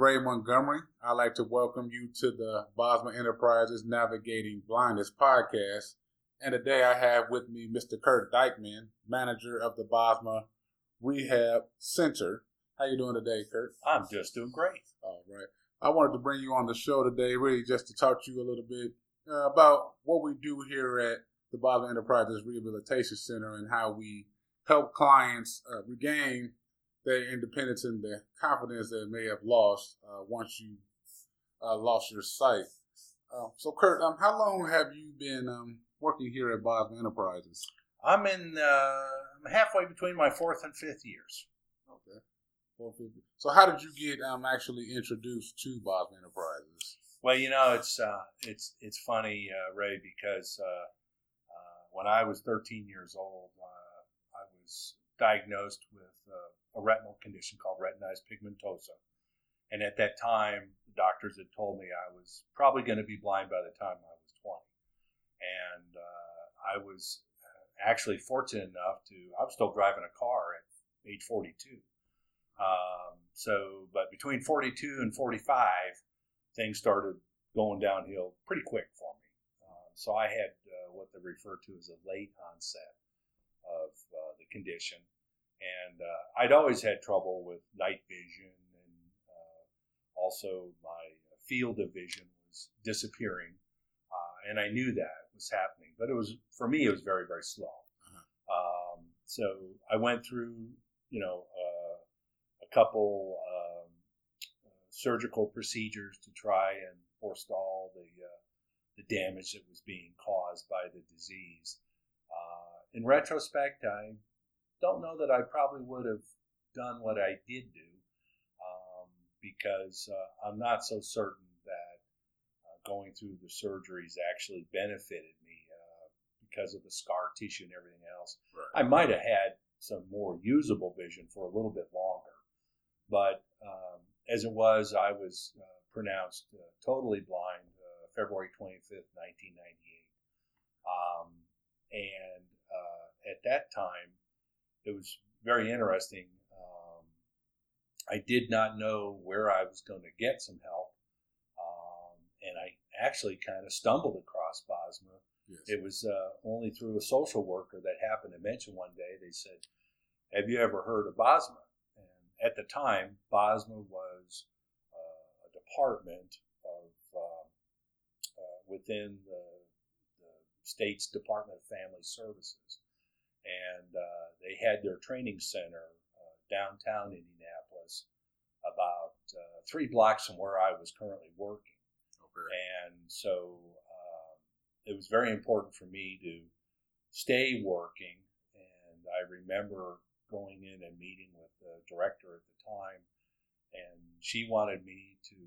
Ray Montgomery. I'd like to welcome you to the Bosma Enterprises Navigating Blindness podcast. And today I have with me Mr. Kurt Dykman, manager of the Bosma Rehab Center. How you doing today, Kurt? I'm just doing great. All right. I wanted to bring you on the show today really just to talk to you a little bit about what we do here at the Bosma Enterprises Rehabilitation Center and how we help clients regain their independence and their confidence that they may have lost once you lost your sight. So, Kurt, how long have you been working here at Bosma Enterprises? I'm in halfway between my fourth and fifth years. Okay. So how did you get actually introduced to Bosma Enterprises? Well, you know, it's funny, Ray, because when I was 13 years old, I was diagnosed with a retinal condition called retinitis pigmentosa. And at that time, the doctors had told me I was probably going to be blind by the time I was 20. And I was actually fortunate enough I was still driving a car at age 42. But between 42 and 45, things started going downhill pretty quick for me. So I had what they refer to as a late onset of the condition. And I'd always had trouble with night vision, and also my field of vision was disappearing. And I knew that was happening, but it was very, very slow. Uh-huh. So I went through, a couple surgical procedures to try and forestall the damage that was being caused by the disease. In retrospect, I don't know that I probably would have done what I did do because I'm not so certain that going through the surgeries actually benefited me because of the scar tissue and everything else. Right. I might have had some more usable vision for a little bit longer, but as it was, I was pronounced totally blind February 25th, 1998. At that time, it was very interesting. I did not know where I was going to get some help. And I actually kind of stumbled across Bosma. Yes. It was only through a social worker that happened to mention one day. They said, "Have you ever heard of Bosma?" And at the time, Bosma was a department of within the state's Department of Family Services. And they had their training center downtown Indianapolis, about 3 blocks from where I was currently working. Okay. And so it was very important for me to stay working. And I remember going in and meeting with the director at the time, and she wanted me to,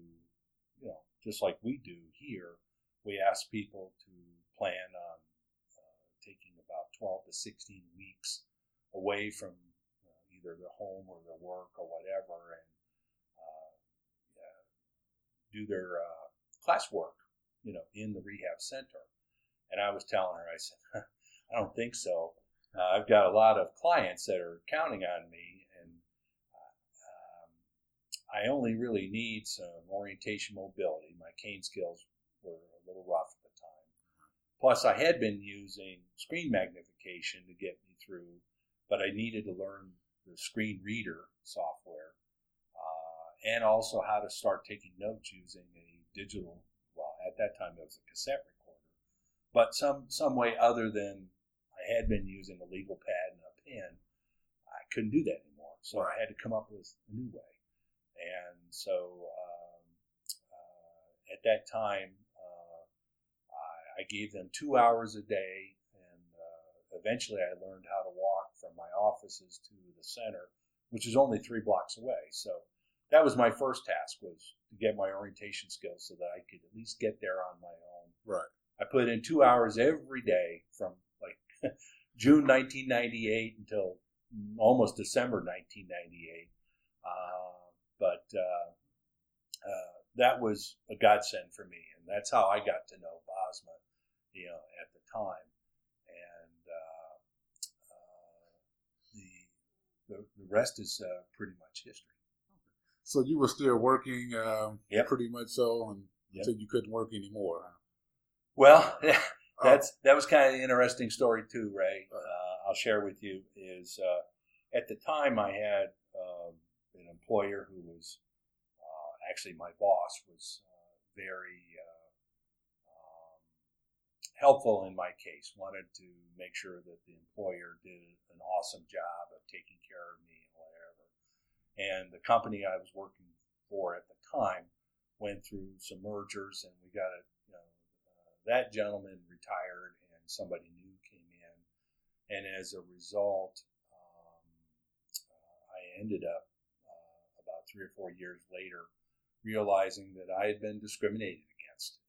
just like we do here, we ask people to plan on taking about 12 to 16 weeks away from either their home or their work or whatever, and do their classwork, in the rehab center. And I was telling her, I said, I don't think so. I've got a lot of clients that are counting on me, and I only really need some orientation mobility. My cane skills were a little rough. Plus, I had been using screen magnification to get me through, but I needed to learn the screen reader software and also how to start taking notes using a digital, at that time it was a cassette recorder, but some way other than I had been using a legal pad and a pen. I couldn't do that anymore, so I had to come up with a new way. And so at that time, I gave them 2 hours a day, and eventually I learned how to walk from my offices to the center, which is only 3 blocks away. So that was my first task, was to get my orientation skills so that I could at least get there on my own. Right. I put in 2 hours every day from like June 1998 until almost December 1998. That was a godsend for me, and that's how I got to know Bosma, at the time. And the rest is pretty much history. So you were still working pretty much so until you couldn't work anymore. Well, that was kind of an interesting story too, Ray. I'll share with you is at the time I had an employer who was actually my boss was very helpful in my case, wanted to make sure that the employer did an awesome job of taking care of me and whatever. And the company I was working for at the time went through some mergers and we got that gentleman retired and somebody new came in. And as a result, I ended up about 3 or 4 years later realizing that I had been discriminated against.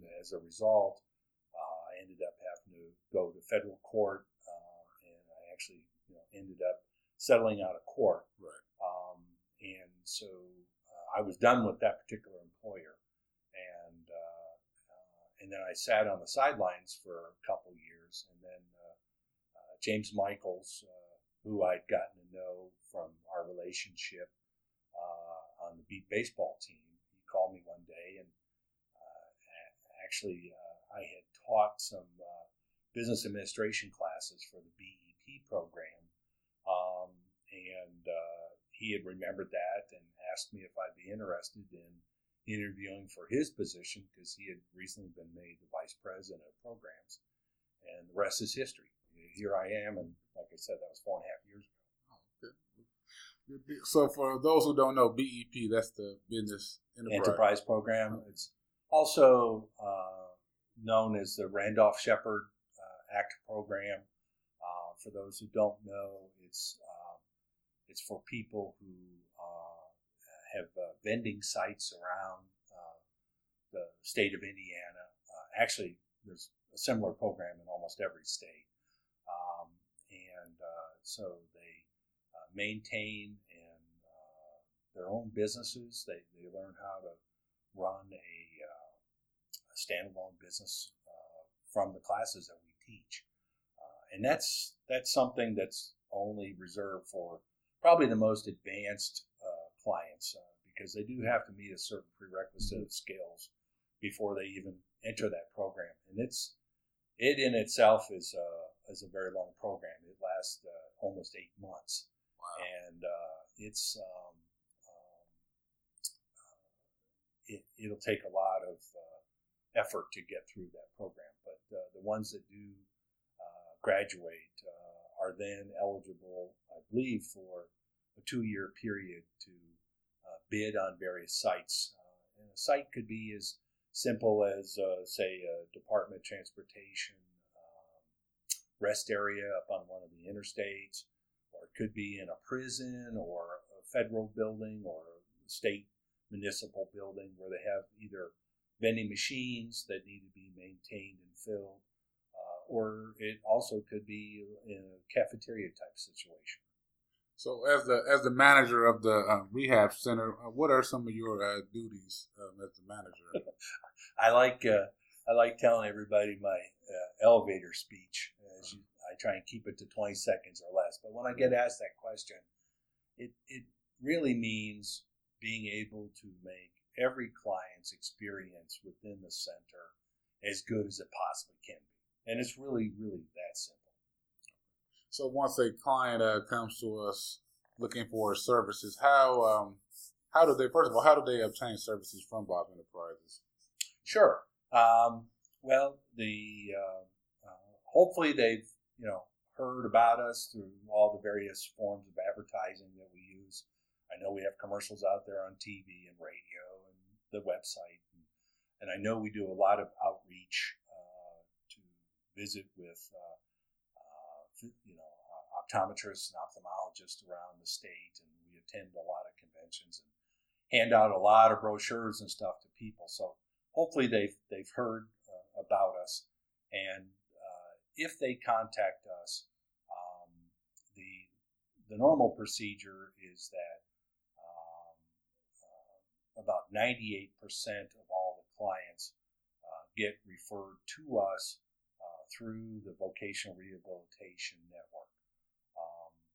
And as a result, I ended up having to go to federal court, and I actually ended up settling out of court. Right. And so I was done with that particular employer. And then I sat on the sidelines for a couple years. And then James Michaels, who I'd gotten to know from our relationship on the beat baseball team, he called me one day. And I had taught some business administration classes for the BEP program. He had remembered that and asked me if I'd be interested in interviewing for his position because he had recently been made the vice president of programs, and the rest is history. Here I am, and like I said, that was 4.5 years ago. Oh, good. So for those who don't know, BEP, that's the Business Enterprise Program. It's also known as the Randolph Shepherd Act Program. For those who don't know, it's for people who have vending sites around the state of Indiana. Actually, there's a similar program in almost every state. So they maintain their own businesses. They learn how to run a standalone business from the classes that we teach. And that's something that's only reserved for probably the most advanced clients because they do have to meet a certain prerequisite of skills before they even enter that program, and it in itself is a very long program. It lasts almost 8 months. Wow. And it'll take a lot of effort to get through that program, but the ones that do graduate are then eligible, I believe, for a 2-year period to bid on various sites. And a site could be as simple as, say, a Department of Transportation rest area up on one of the interstates, or it could be in a prison or a federal building or a state municipal building where they have either vending machines that need to be maintained and filled, or it also could be in a cafeteria type situation. So, as the manager of the rehab center, what are some of your duties as the manager? I like telling everybody my elevator speech. I try and keep it to 20 seconds or less. But when I get asked that question, it really means being able to make every client's experience within the center as good as it possibly can be, and it's really, really that simple. So once a client comes to us looking for services, how do they obtain services from Bosma Enterprises? Sure. Well, hopefully they've heard about us through all the various forms of advertising that we use. I know we have commercials out there on TV and radio and the website, and I know we do a lot of outreach to visit with. Optometrists and ophthalmologists around the state, and we attend a lot of conventions and hand out a lot of brochures and stuff to people. So hopefully they've heard about us, and if they contact us, the normal procedure is that about 98% of all the clients get referred to us through the Vocational Rehabilitation Network.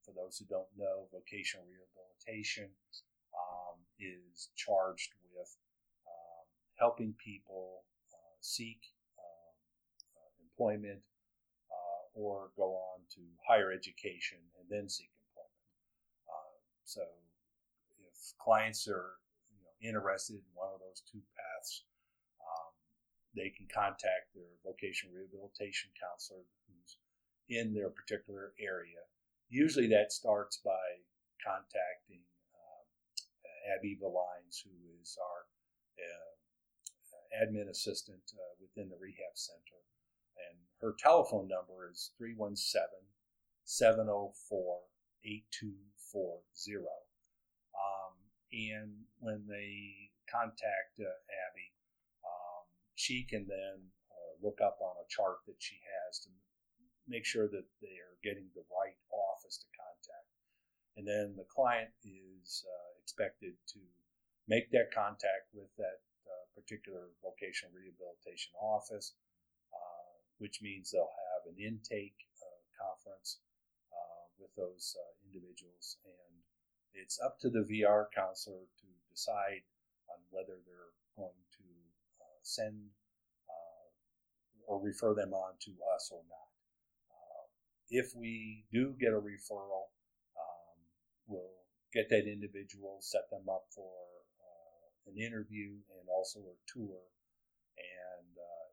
For those who don't know, Vocational Rehabilitation is charged with helping people seek employment or go on to higher education and then seek employment. So if clients are interested in one of those two paths, they can contact their vocational rehabilitation counselor who's in their particular area. Usually that starts by contacting Abby Valines, who is our admin assistant within the rehab center. And her telephone number is 317-704-8240. And when they contact Abby, she can then look up on a chart that she has to make sure that they are getting the right office to contact. And then the client is expected to make that contact with that particular vocational rehabilitation office, which means they'll have an intake conference with those individuals. And it's up to the VR counselor to decide on whether they're going to send or refer them on to us or not. If we do get a referral, we'll get that individual, set them up for an interview and also a tour. And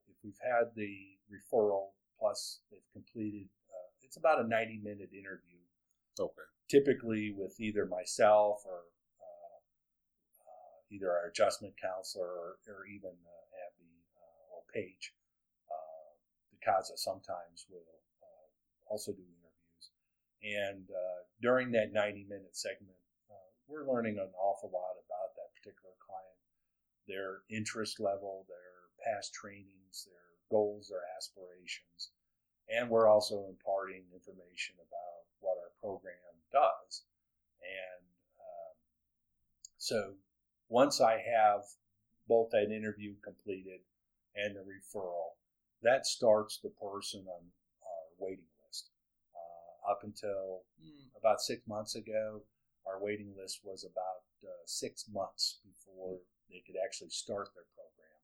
if we've had the referral, plus they've completed, it's about a 90-minute interview. Okay. Typically with either myself or either our adjustment counselor or even Abby or Page. The Kaza sometimes will also do interviews. And during that 90-minute segment, we're learning an awful lot about that particular client, their interest level, their past trainings, their goals, their aspirations. And we're also imparting information about what our program does. And so once I have both that interview completed and the referral, that starts the person on our waiting list. Up until about 6 months ago, our waiting list was about 6 months before they could actually start their program.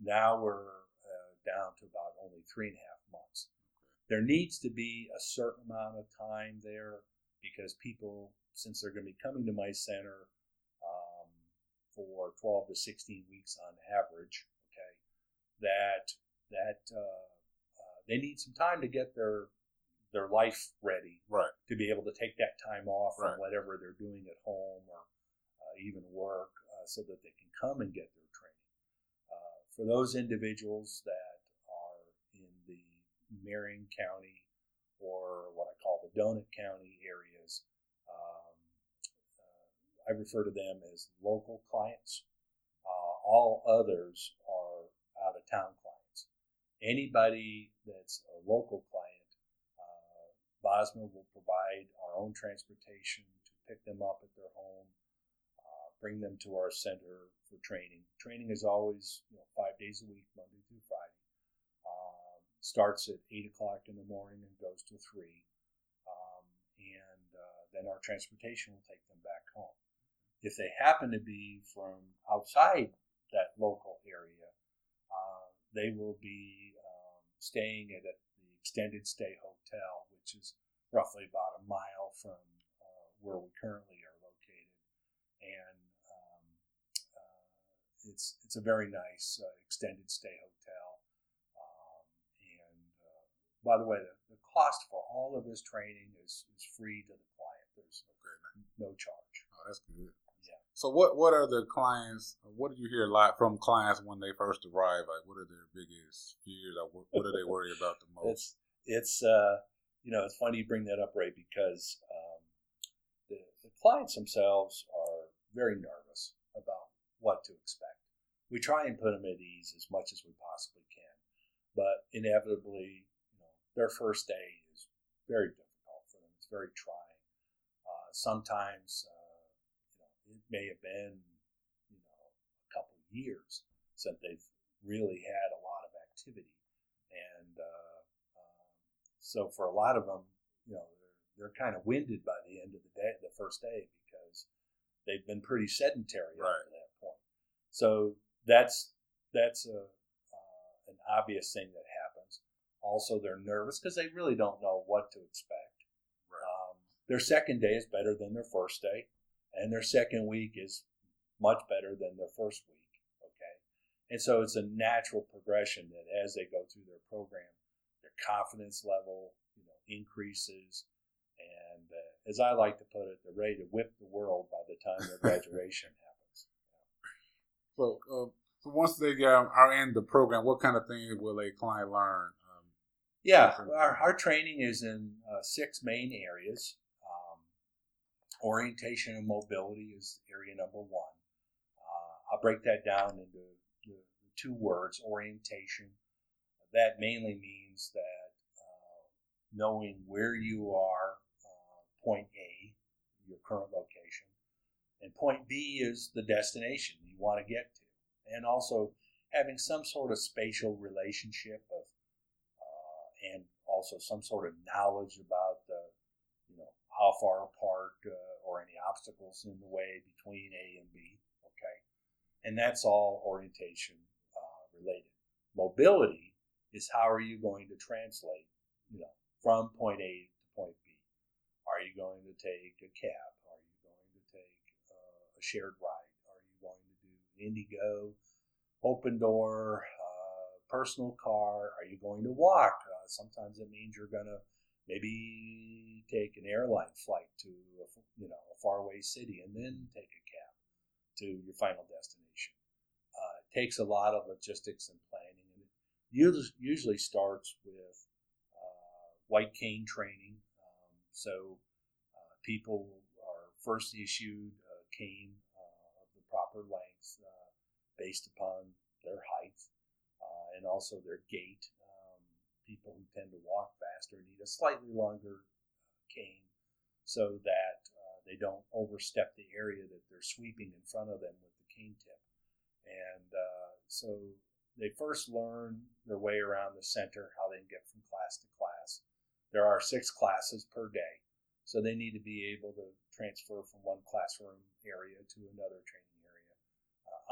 Now we're down to about only 3.5 months. There needs to be a certain amount of time there because people, since they're going to be coming to my center for 12 to 16 weeks on average, okay, that they need some time to get their life ready, right, to be able to take that time off from whatever they're doing at home or even work so that they can come and get their training. For those individuals that are in the Marion County or what I call the Donut County areas, I refer to them as local clients. All others are out-of-town clients. Anybody that's a local client, Bosma will provide our own transportation to pick them up at their home, bring them to our center for training. Training is always 5 days a week, Monday through Friday. Starts at 8 o'clock in the morning and goes to 3. Then our transportation will take them back home. If they happen to be from outside that local area, they will be staying at the extended stay hotel, which is roughly about a mile from where we currently are located. And it's a very nice extended stay hotel. By the way, the cost for all of this training is free to the client. There's no charge. Oh, that's good. Yeah. So what are the clients, what do you hear a lot from clients when they first arrive? Like, what are their biggest fears? Like, what do they worry about the most? It's funny you bring that up, Ray, because the clients themselves are very nervous about what to expect. We try and put them at ease as much as we possibly can, but inevitably, their first day is very difficult for them. It's very trying. Sometimes, it may have been, a couple of years since they've really had a lot of activity, and so for a lot of them, they're kind of winded by the end of the day, the first day, because they've been pretty sedentary up to that point. So that's an obvious thing that happens. Also, they're nervous because they really don't know what to expect. Right. Their second day is better than their first day, and their second week is much better than their first week. And so it's a natural progression that as they go through their program, their confidence level, you know, increases. And as I like to put it, they're ready to whip the world by the time their graduation happens. So, so once they are in the program, what kind of things will a client learn? Our training is in 6 main areas. Orientation and mobility is area number 1. I'll break that down into 2 words. Orientation, that mainly means that knowing where you are, point A, your current location, and point B is the destination you want to get to, and also having some sort of spatial relationship of, and also some sort of knowledge about the, you know, how far apart or any obstacles in the way between A and B. Okay, and that's all orientation related. Mobility is how are you going to translate, you know, from point A to point B. Are you going to take a cab? Are you going to take a shared ride? Are you going to do Indigo, open door, personal car? Are you going to walk? Sometimes it means you're going to maybe take an airline flight to a faraway city and then take a cab to your final destination. Takes a lot of logistics and planning, and it usually starts with white cane training. So people are first issued a cane of the proper length based upon their height and also their gait. People who tend to walk faster need a slightly longer cane so that they don't overstep the area that they're sweeping in front of them with the cane tip. And so they first learn their way around the center, how they can get from class to class. There are 6 classes per day, so they need to be able to transfer from one classroom area to another training area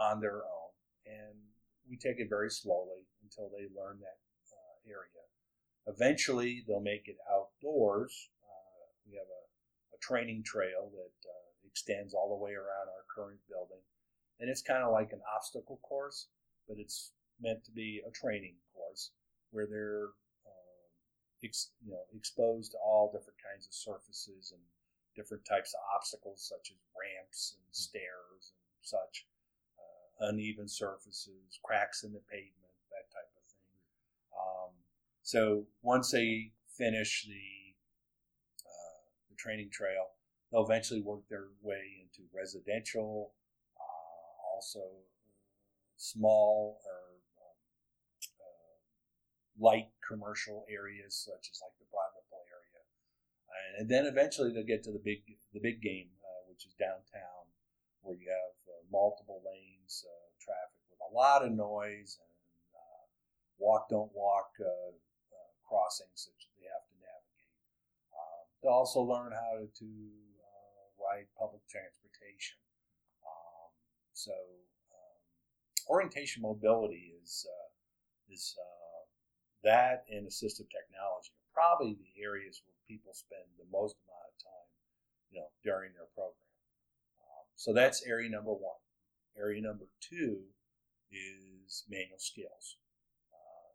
on their own. And we take it very slowly until they learn that area. Eventually, they'll make it outdoors. We have a training trail that extends all the way around our current building. And it's kind of like an obstacle course, but it's meant to be a training course where they're exposed to all different kinds of surfaces and different types of obstacles, such as ramps and stairs and such, uneven surfaces, cracks in the pavement, that type of thing. So once they finish the training trail, they'll eventually work their way into residential, also small or light commercial areas such as like the Blymouthville area, and then eventually they'll get to the big game, which is downtown, where you have multiple lanes, traffic with a lot of noise, and walk don't walk crossings that they have to navigate. They'll also learn how to ride public transportation. So orientation mobility is that and assistive technology are probably the areas where people spend the most amount of time, you know, during their program. So that's area number 1. Area number 2 is manual skills,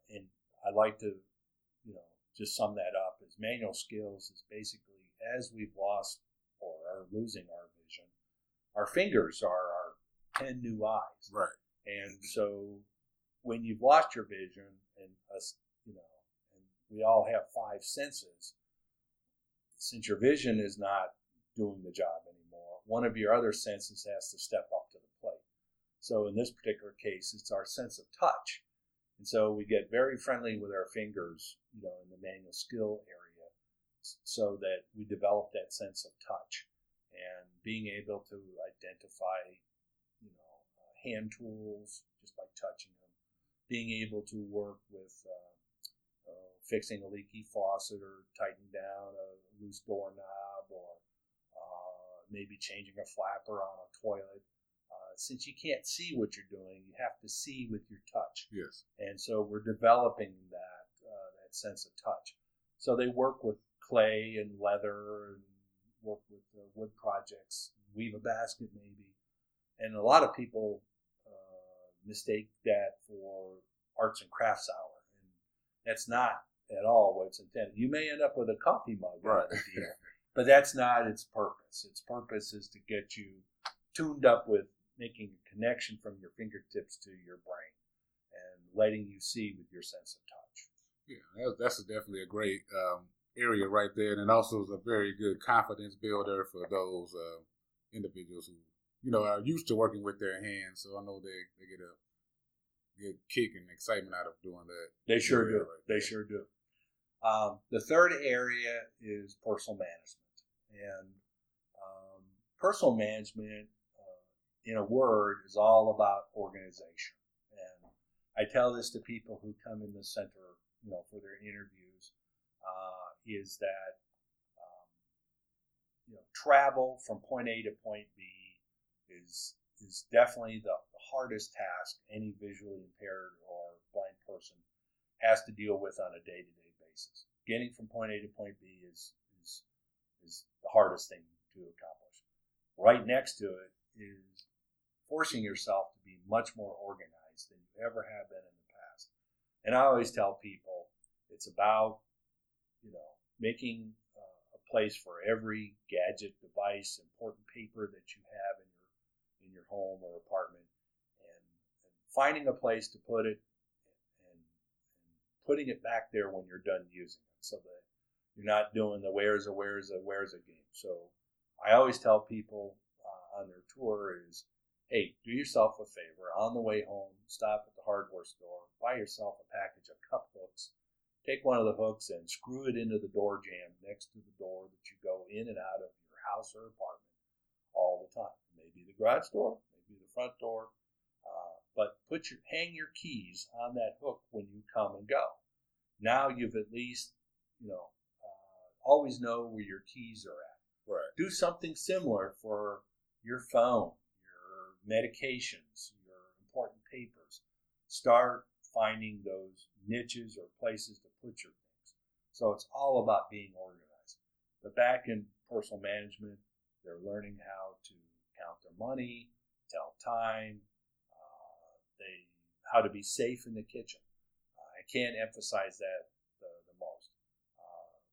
and I like to, you know, just sum that up as manual skills is basically as we've lost or are losing our vision, our fingers are 10 new eyes. Right. And so when you've lost your vision, and us, you know, and we all have 5 senses, since your vision is not doing the job anymore, one of your other senses has to step up to the plate. So in this particular case, it's our sense of touch. And so we get very friendly with our fingers, you know, in the manual skill area, so that we develop that sense of touch and being able to identify hand tools just by touching them, being able to work with fixing a leaky faucet or tightening down a loose doorknob or maybe changing a flapper on a toilet. Since you can't see what you're doing, you have to see with your touch. Yes. And so we're developing that sense of touch. So they work with clay and leather and work with wood projects, weave a basket maybe. And a lot of people mistake that for arts and crafts hour. And that's not at all what it's intended. You may end up with a coffee mug. Right. But that's not its purpose. Its purpose is to get you tuned up with making a connection from your fingertips to your brain and letting you see with your sense of touch. Yeah, that's definitely a great area right there. And it also is a very good confidence builder for those individuals who, are used to working with their hands. So I know they get a good kick and excitement out of doing that. They sure do. The third area is personal management. And personal management, in a word, is all about organization. And I tell this to people who come in the center, for their interviews, is that, travel from point A to point B is definitely the hardest task any visually impaired or blind person has to deal with on a day-to-day basis. Getting from point A to point B is the hardest thing to accomplish. Right next to it is forcing yourself to be much more organized than you ever have been in the past. And I always tell people it's about, making a place for every gadget, device, important paper that you have in your home or apartment, and finding a place to put it and putting it back there when you're done using it, so that you're not doing the where's a game. So I always tell people on their tour is, hey, do yourself a favor. On the way home, stop at the hardware store, buy yourself a package of cup hooks, take one of the hooks and screw it into the door jamb next to the door that you go in and out of your house or apartment all the time. Maybe the garage door, maybe the front door, but hang your keys on that hook when you come and go. Now you've at least, always know where your keys are at. Right. Do something similar for your phone, your medications, your important papers. Start finding those niches or places to put your things. So it's all about being organized. But back in personal management, they're learning how to count their money, tell time, how to be safe in the kitchen. I can't emphasize that the most.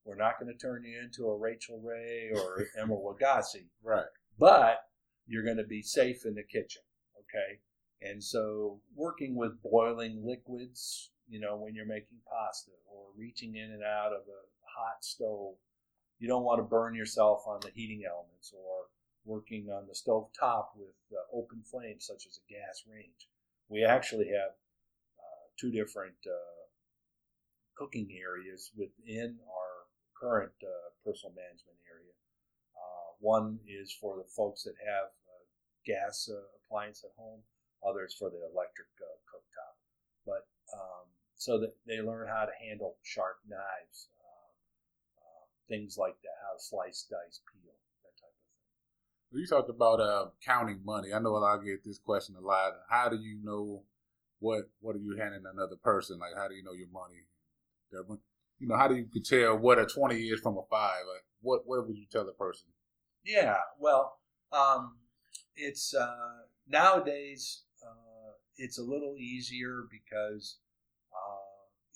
We're not going to turn you into a Rachel Ray or Emma Lagasse. Right. But you're going to be safe in the kitchen, okay? And so working with boiling liquids, when you're making pasta, or reaching in and out of a hot stove, you don't want to burn yourself on the heating elements, or working on the stove top with open flames, such as a gas range. We actually have two different cooking areas within our current personal management area. One is for the folks that have gas appliance at home. Others for the electric cooktop. But so that they learn how to handle sharp knives, things like that, how to slice, dice, peel, that type of thing. You talked about counting money. I know I get this question a lot. How do you know what are you handing another person? Like, how do you know your money? How do you tell what a 20 is from a 5? Like, what would you tell the person? Yeah, well, it's nowadays it's a little easier because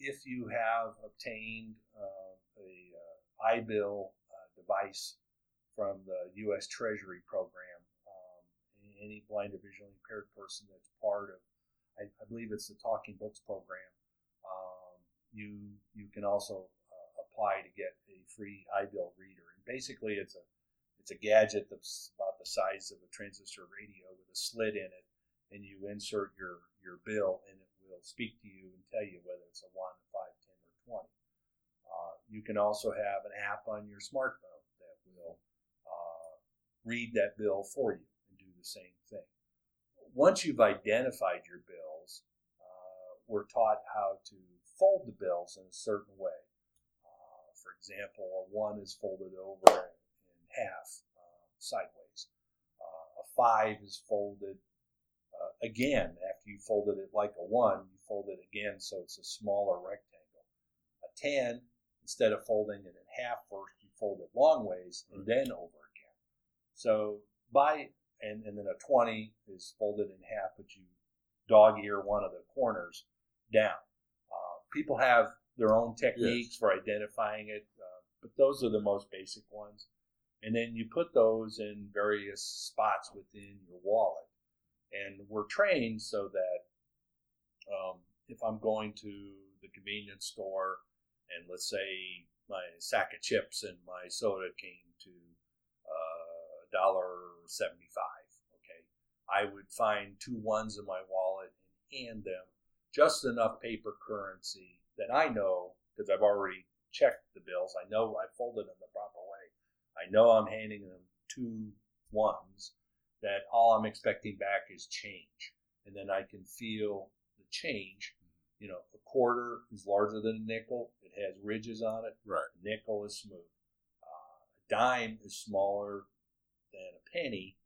if you have obtained a iBill device from the U.S. Treasury program, any blind or visually impaired person that's part of, I believe it's the Talking Books program, you can also apply to get a free iBill reader. And basically, it's a gadget that's about the size of a transistor radio with a slit in it, and you insert your bill, and it will speak to you and tell you whether it's a 1, 5, 10, or 20. You can also have an app on your smartphone that will read that bill for you and do the same thing. Once you've identified your bills, we're taught how to fold the bills in a certain way. For example, a 1 is folded over half sideways, 5 is folded again. After you folded it like a 1, you fold it again so it's a smaller rectangle. A 10, instead of folding it in half first, you fold it long ways and then over again. So and then a 20 is folded in half, but you dog ear one of the corners down. People have their own techniques for identifying it, but those are the most basic ones. And then you put those in various spots within your wallet. And we're trained so that if I'm going to the convenience store and let's say my sack of chips and my soda came to $1.75, okay, I would find 2 ones in my wallet and hand them just enough paper currency that I know, because I've already checked the bills, I know I folded them the proper way. I know I'm handing them 2 ones, that all I'm expecting back is change. And then I can feel the change. You know, a quarter is larger than a nickel. It has ridges on it. Right. A nickel is smooth. A dime is smaller than a penny,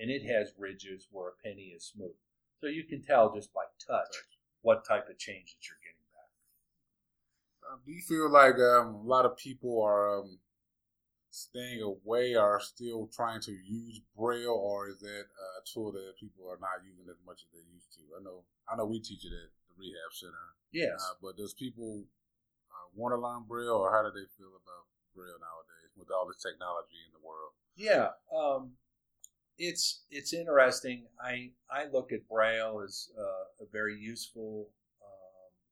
and it has ridges where a penny is smooth. So you can tell just by touch what type of change that you're getting back. Do you feel like a lot of people are staying away, are still trying to use Braille, or is that a tool that people are not using as much as they used to? I know we teach it at the rehab center. Yes. But does people want to learn Braille, or how do they feel about Braille nowadays with all the technology in the world? Yeah, it's interesting. I look at Braille as a very useful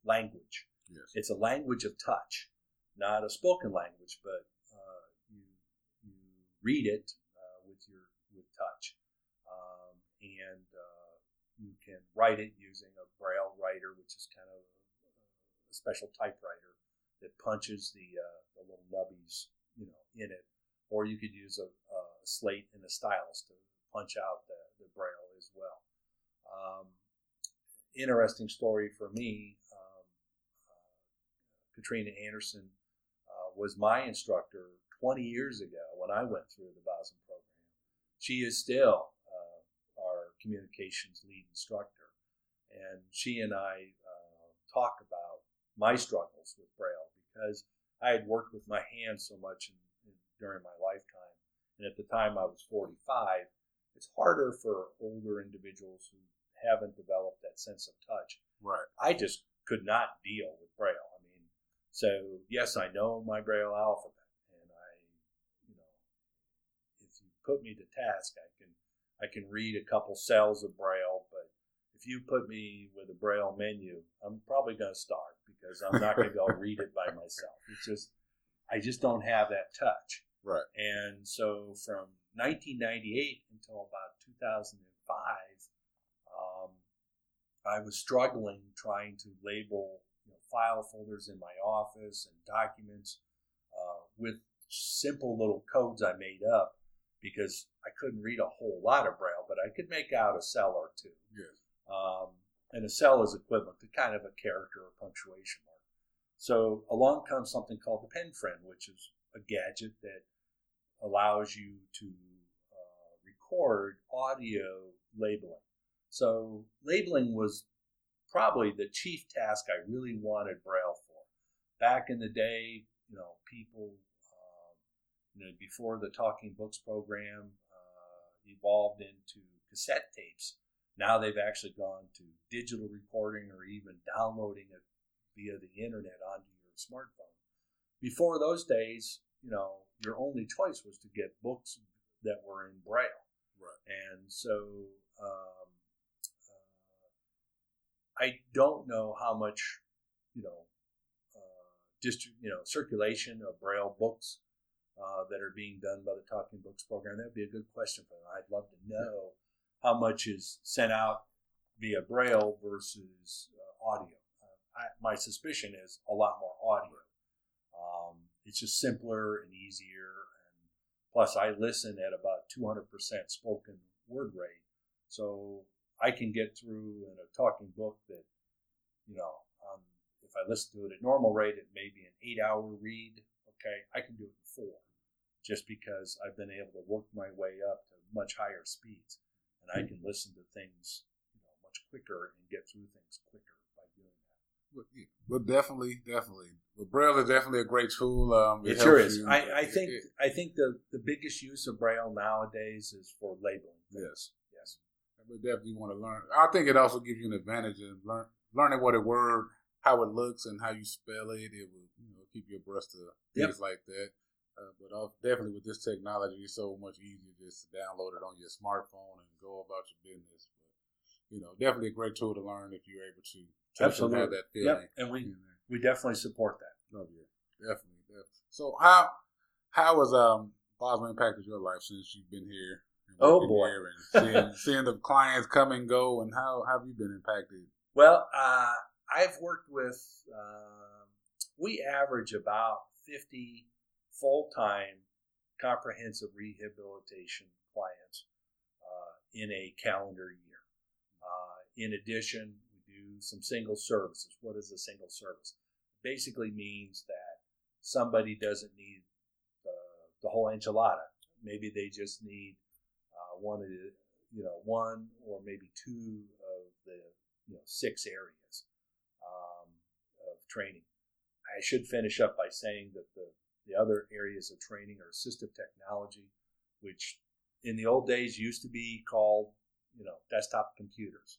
language. Yes. It's a language of touch, not a spoken language, but read it with touch, and you can write it using a Braille writer, which is kind of a special typewriter that punches the little nubbies, you know, in it. Or you could use a slate and a stylus to punch out the Braille as well. Interesting story for me. Katrina Anderson was my instructor 20 years ago when I went through the Bosma program. She is still our communications lead instructor. And she and I talk about my struggles with Braille because I had worked with my hands so much during my lifetime. And at the time I was 45, it's harder for older individuals who haven't developed that sense of touch. Right. I just could not deal with Braille. I mean, so yes, I know my Braille alphabet. Put me to task, I can read a couple cells of Braille, but if you put me with a Braille menu, I'm probably going to starve because I'm not going to go read it by myself. It's just, I just don't have that touch. Right. And so from 1998 until about 2005, I was struggling trying to label file folders in my office and documents with simple little codes I made up, because I couldn't read a whole lot of Braille, but I could make out a cell or two. Yes. And a cell is equivalent to kind of a character or punctuation mark. So along comes something called the Pen Friend, which is a gadget that allows you to record audio labeling. So labeling was probably the chief task I really wanted Braille for. Back in the day, people... before the Talking Books program evolved into cassette tapes, now they've actually gone to digital recording or even downloading it via the internet onto your smartphone. Before those days, your only choice was to get books that were in Braille. Right. And so I don't know how much, circulation of Braille books that are being done by the Talking Books program. That would be a good question for them. I'd love to know how much is sent out via Braille versus audio. My suspicion is a lot more audio. It's just simpler and easier. And plus, I listen at about 200% spoken word rate. So I can get through in a talking book that, if I listen to it at normal rate, it may be an 8-hour read. Okay, I can do it in 4. just because I've been able to work my way up to much higher speeds, and I can listen to things, you know, much quicker and get through things quicker by doing that. Well, definitely. Well, Braille is definitely a great tool. It sure is. I think the biggest use of Braille nowadays is for labeling things. Yes. But definitely want to learn. I think it also gives you an advantage in learning what a word, how it looks, and how you spell it. It will, you know, keep you abreast of things like that. But definitely with this technology, it's so much easier just to download it on your smartphone and go about your business. But, you know, definitely a great tool to learn if you're able to have that feeling. Yep. And we definitely support that. Oh, yeah, definitely. So how has Bosma impacted your life since you've been here? Oh boy! And seeing the clients come and go, and how have you been impacted? Well, I've worked with. We average about 50 full-time comprehensive rehabilitation clients in a calendar year. In addition, we do some single services. What is a single service? It basically means that somebody doesn't need the whole enchilada. Maybe they just need one or maybe two of the 6 areas of training. I should finish up by saying that the other areas of training are assistive technology, which in the old days used to be called desktop computers.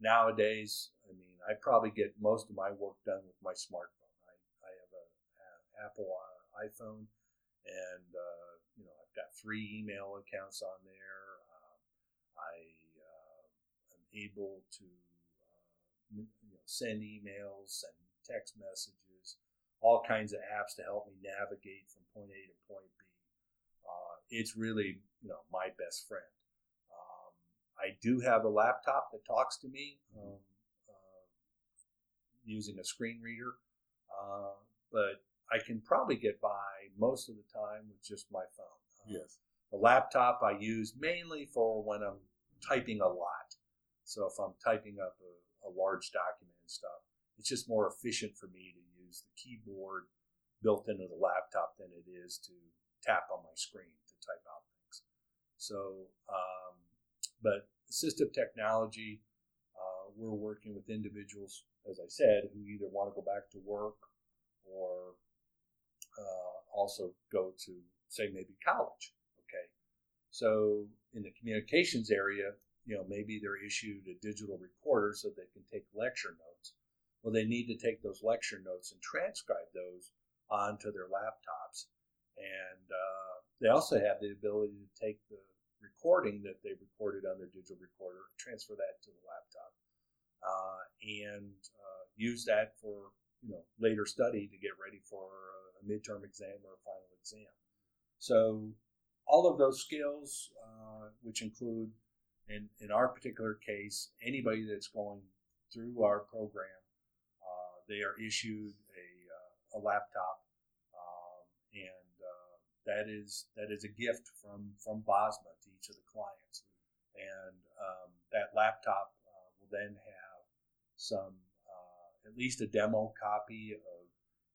Nowadays, I mean, I probably get most of my work done with my smartphone. I have an Apple iPhone, and I've got 3 email accounts on there. I am able to send emails, send text messages, all kinds of apps to help me navigate from point A to point B. It's really my best friend. I do have a laptop that talks to me using a screen reader, but I can probably get by most of the time with just my phone. Yes. The laptop I use mainly for when I'm typing a lot. So if I'm typing up a large document and stuff, it's just more efficient for me to use the keyboard built into the laptop than it is to tap on my screen to type out things. So, but assistive technology, we're working with individuals, as I said, who either want to go back to work or also go to, say, maybe college. Okay, so in the communications area, maybe they're issued a digital recorder so they can take lecture notes. Well, they need to take those lecture notes and transcribe those onto their laptops, and they also have the ability to take the recording that they recorded on their digital recorder, transfer that to the laptop, and use that for later study to get ready for a midterm exam or a final exam. So all of those skills, which include, in our particular case, anybody that's going through our program, they are issued a laptop, and that is a gift from Bosma to each of the clients. And that laptop will then have some, at least a demo copy of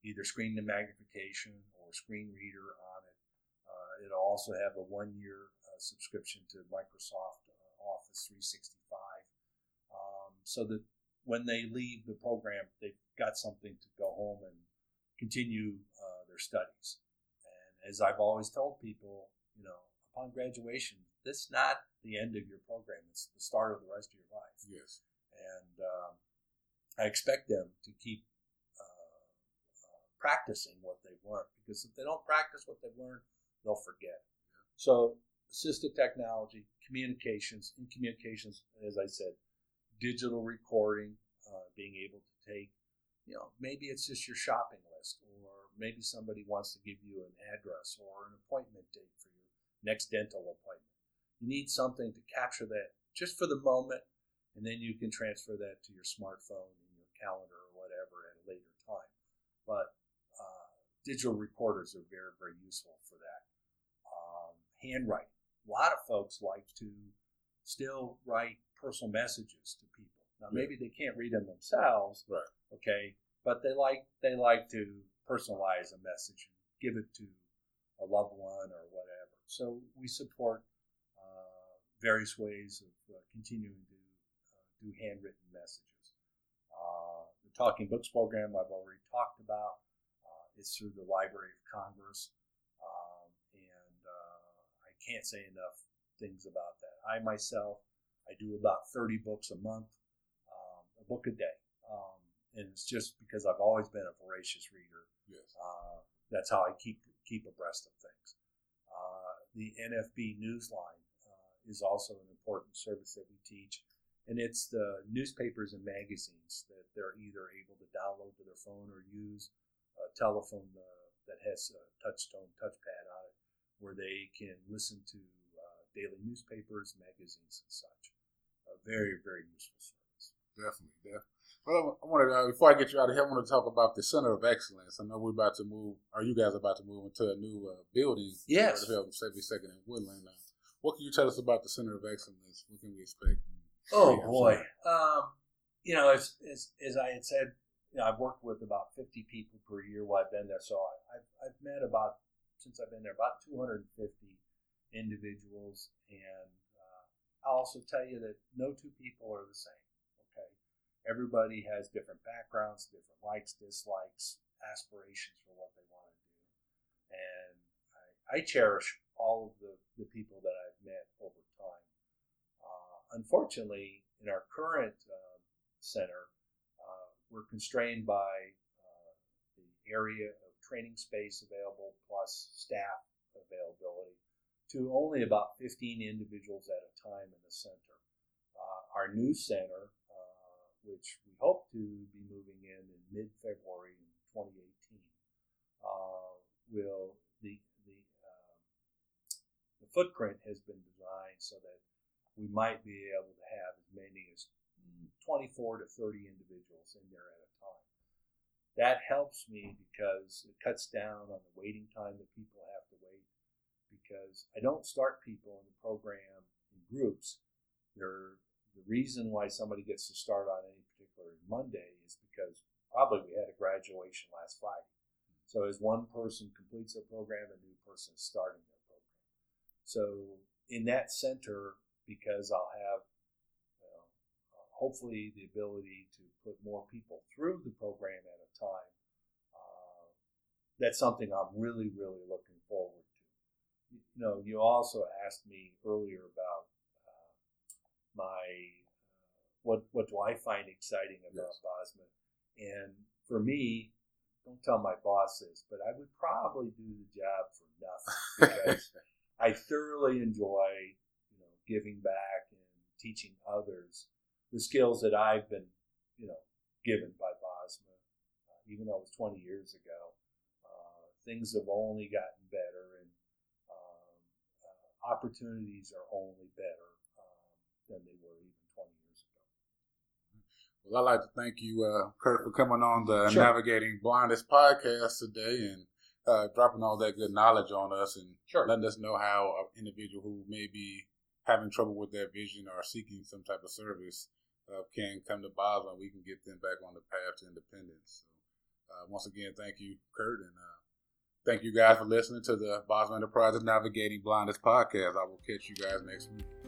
either screen to magnification or screen reader on it. It'll also have a 1-year subscription to Microsoft Office 365, so that when they leave the program, they've got something to go home and continue their studies. And as I've always told people, upon graduation, that's not the end of your program. It's the start of the rest of your life. Yes. And I expect them to keep practicing what they've learned, because if they don't practice what they've learned, they'll forget. So assistive technology, communications, as I said, digital recording, being able to take, maybe it's just your shopping list, or maybe somebody wants to give you an address or an appointment date for your next dental appointment. You need something to capture that just for the moment, and then you can transfer that to your smartphone and your calendar or whatever at a later time. But digital recorders are very, very useful for that. Handwriting. A lot of folks like to still write personal messages to people. Now, maybe they can't read them themselves, right? Okay, but they like to personalize a message and give it to a a loved one or whatever. So we support various ways of continuing to do handwritten messages. The Talking Books program I've already talked about. It's through the Library of Congress. I can't say enough things about that. I myself, I do about 30 books a month, a book a day. And it's just because I've always been a voracious reader. Yes. That's how I keep abreast of things. The NFB Newsline is also an important service that we teach. And it's the newspapers and magazines that they're either able to download to their phone or use a telephone that has a touchpad on it, where they can listen to daily newspapers, magazines, and such. A very, very useful service. Definitely, definitely. Well, I want to before I get you out of here, I want to talk about the Center of Excellence. I know we're about to move, or you guys are about to move into a new building. Yes. 72nd and Woodland Lane. What can you tell us about the Center of Excellence? What can we expect? Oh boy, as I had said, I've worked with about 50 people per year while I've been there. So I've met about 250 individuals, and I'll also tell you that no two people are the same. Okay, everybody has different backgrounds, different likes, dislikes, aspirations for what they want to do, and I cherish all of the people that I've met over time. Unfortunately, in our current center, we're constrained by the area of training space available plus staff availability to only about 15 individuals at a time in the center. Our new center, which we hope to be moving in mid-February in 2018, will the footprint has been designed so that we might be able to have as many as 24 to 30 individuals in there at a time. That helps me because it cuts down on the waiting time that people have to wait, because I don't start people in the program in groups. The reason why somebody gets to start on any particular Monday is because probably we had a graduation last Friday. So as one person completes their program, a new person is starting their program. So in that center, because I'll have hopefully the ability to put more people through the program at a time. That's something I'm really, really looking forward to. You also asked me earlier about what do I find exciting about Bosma. And for me, don't tell my boss this, but I would probably do the job for nothing, because I thoroughly enjoy giving back and teaching others the skills that I've been, given by Bosma, even though it was 20 years ago. Things have only gotten better, and opportunities are only better than they were even 20 years ago. Well, I'd like to thank you, Kurt, for coming on the Navigating Blindness podcast today and dropping all that good knowledge on us and letting us know how an individual who may be having trouble with their vision or seeking some type of service can come to Bosma, and we can get them back on the path to independence. So, once again, thank you, Kurt, and thank you guys for listening to the Bosma Enterprises Navigating Blindness podcast. I will catch you guys next week.